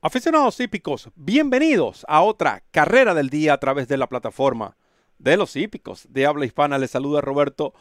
Aficionados hípicos, bienvenidos a otra carrera del día a través de la plataforma de los hípicos de habla hispana. Les saluda Roberto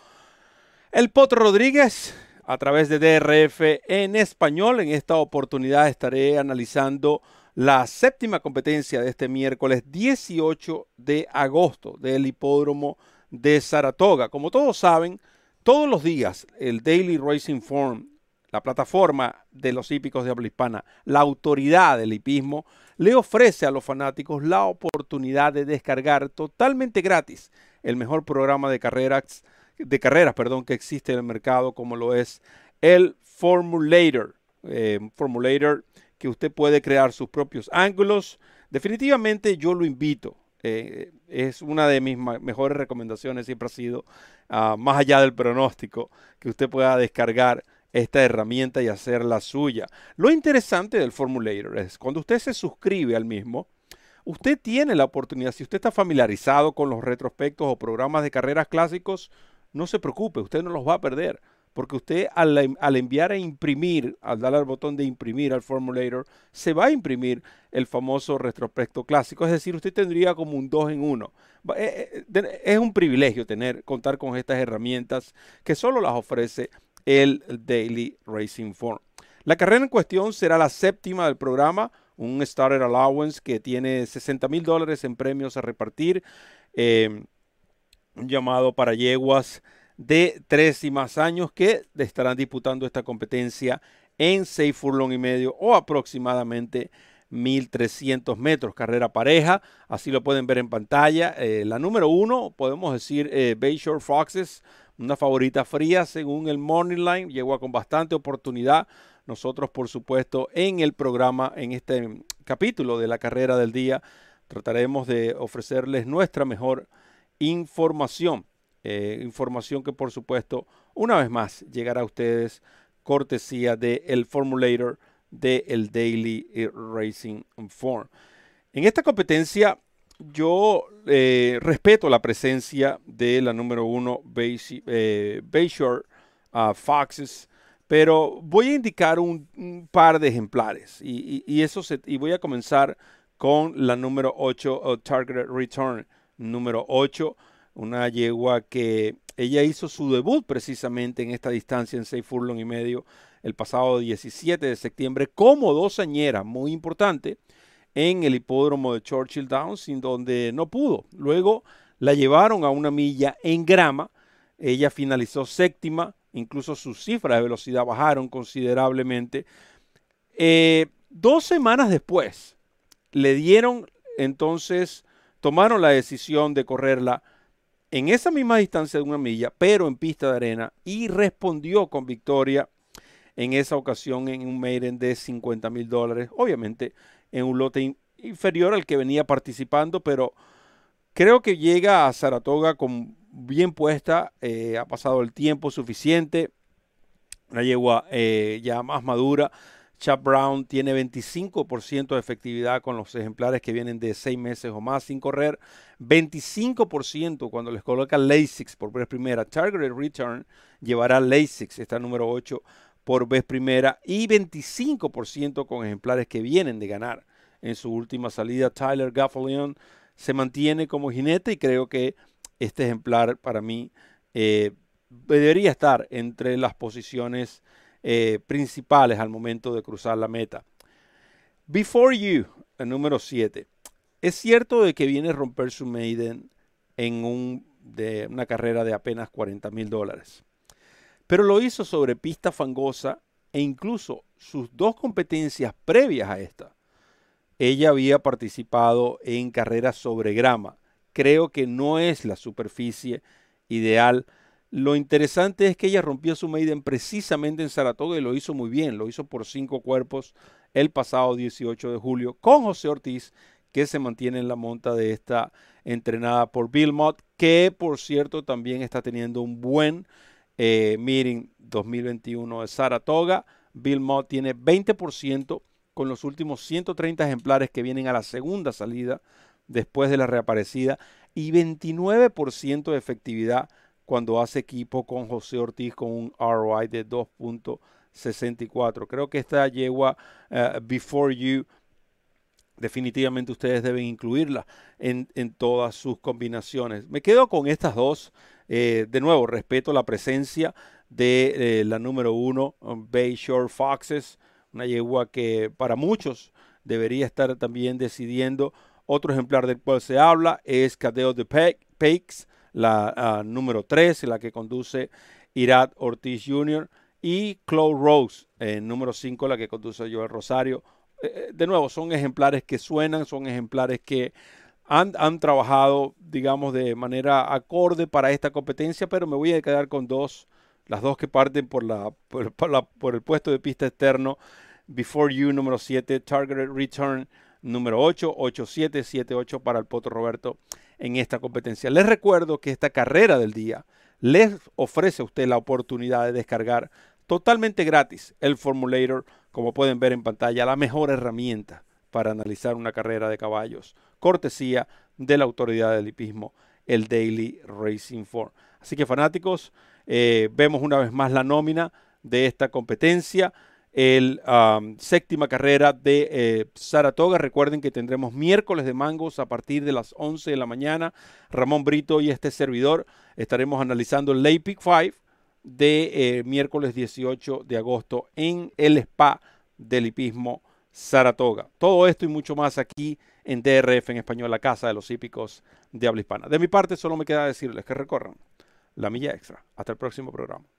El Potro Rodríguez a través de DRF en español. En esta oportunidad estaré analizando la séptima competencia de este miércoles 18 de agosto del hipódromo de Saratoga. Como todos saben, todos los días el Daily Racing Form, la plataforma de los hípicos de habla hispana, la autoridad del hipismo, le ofrece a los fanáticos la oportunidad de descargar totalmente gratis el mejor programa de carreras, que existe en el mercado, como lo es el Formulator. Formulator que usted puede crear sus propios ángulos. Definitivamente yo lo invito. Es una de mis mejores recomendaciones, siempre ha sido, más allá del pronóstico, que usted pueda descargar esta herramienta y hacerla suya. Lo interesante del Formulator es cuando usted se suscribe al mismo, usted tiene la oportunidad, si usted está familiarizado con los retrospectos o programas de carreras clásicos, no se preocupe, usted no los va a perder, porque usted al enviar a imprimir, al darle al botón de imprimir al Formulator, se va a imprimir el famoso retrospecto clásico, es decir, usted tendría como un 2 en 1. Es un privilegio contar con estas herramientas que solo las ofrece el Daily Racing Form. La carrera en cuestión será la séptima del programa, un Starter Allowance que tiene $60,000 en premios a repartir, un llamado para yeguas de 3 y más años que estarán disputando esta competencia en 6 furlong y medio o aproximadamente 1.300 metros, carrera pareja, así lo pueden ver en pantalla. La número 1, podemos decir, Bayshore Foxes, una favorita fría según el Morning Line, llegó con bastante oportunidad. Nosotros, por supuesto, en el programa, en este capítulo de la carrera del día, trataremos de ofrecerles nuestra mejor información. Información que, por supuesto, una vez más llegará a ustedes cortesía del Formulator del Daily Racing Form. En esta competencia yo respeto la presencia de la número 1 Bayshore Foxes, pero voy a indicar un par de ejemplares y voy a comenzar con la número 8 Target Return, número 8, una yegua que ella hizo su debut precisamente en esta distancia en 6 furlong y medio el pasado 17 de septiembre como doceañera, muy importante, en el hipódromo de Churchill Downs, en donde no pudo. Luego la llevaron a una milla en grama. Ella finalizó séptima. Incluso sus cifras de velocidad bajaron considerablemente. 2 semanas después le dieron, entonces, tomaron la decisión de correrla en esa misma distancia de una milla, pero en pista de arena, y respondió con victoria en esa ocasión en un maiden de $50,000. Obviamente, en un lote inferior al que venía participando, pero creo que llega a Saratoga con bien puesta, ha pasado el tiempo suficiente, la yegua ya más madura. Chap Brown tiene 25% de efectividad con los ejemplares que vienen de 6 meses o más sin correr, 25% cuando les coloca LASIX por vez primera. Target Return llevará LASIX, está número 8, por vez primera, y 25% con ejemplares que vienen de ganar en su última salida. Tyler Gaffalion se mantiene como jinete y creo que este ejemplar para mí debería estar entre las posiciones principales al momento de cruzar la meta. Before You, el número 7. Es cierto de que viene a romper su maiden en una carrera de apenas $40,000. Pero lo hizo sobre pista fangosa e incluso sus 2 competencias previas a esta, ella había participado en carreras sobre grama. Creo que no es la superficie ideal. Lo interesante es que ella rompió su maiden precisamente en Saratoga y lo hizo muy bien. Lo hizo por 5 cuerpos el pasado 18 de julio con José Ortiz, que se mantiene en la monta de esta, entrenada por Bill Mott, que por cierto también está teniendo un buen meeting 2021 de Saratoga. Bill Mott tiene 20% con los últimos 130 ejemplares que vienen a la segunda salida después de la reaparecida y 29% de efectividad cuando hace equipo con José Ortiz con un ROI de 2.64. Creo que esta yegua Before You definitivamente ustedes deben incluirla en todas sus combinaciones. Me quedo con estas dos. De nuevo, respeto la presencia de la número 1, Bayshore Foxes, una yegua que para muchos debería estar también decidiendo. Otro ejemplar del cual se habla es Cadeo de Pakes, la número 3, la que conduce Irad Ortiz Jr., y Claude Rose, número 5, la que conduce Joel Rosario. De nuevo, son ejemplares que suenan, son ejemplares que han trabajado, digamos, de manera acorde para esta competencia, pero me voy a quedar con dos, las dos que parten por el puesto de pista externo. Before You, número 7, Target Return, número 8, 8-7, 7-8 para el Potro Roberto en esta competencia. Les recuerdo que esta carrera del día les ofrece a usted la oportunidad de descargar totalmente gratis el Formulator, como pueden ver en pantalla, la mejor herramienta para analizar una carrera de caballos, cortesía de la autoridad del hipismo, el Daily Racing Form. Así que, fanáticos, vemos una vez más la nómina de esta competencia, la séptima carrera de Saratoga. Recuerden que tendremos miércoles de mangos a partir de las 11 de la mañana. Ramón Brito y este servidor estaremos analizando el Late Pick 5 de miércoles 18 de agosto en el Spa del Hipismo Saratoga. Todo esto y mucho más aquí en DRF en Español, la casa de los hípicos de habla hispana. De mi parte, solo me queda decirles que recorran la milla extra. Hasta el próximo programa.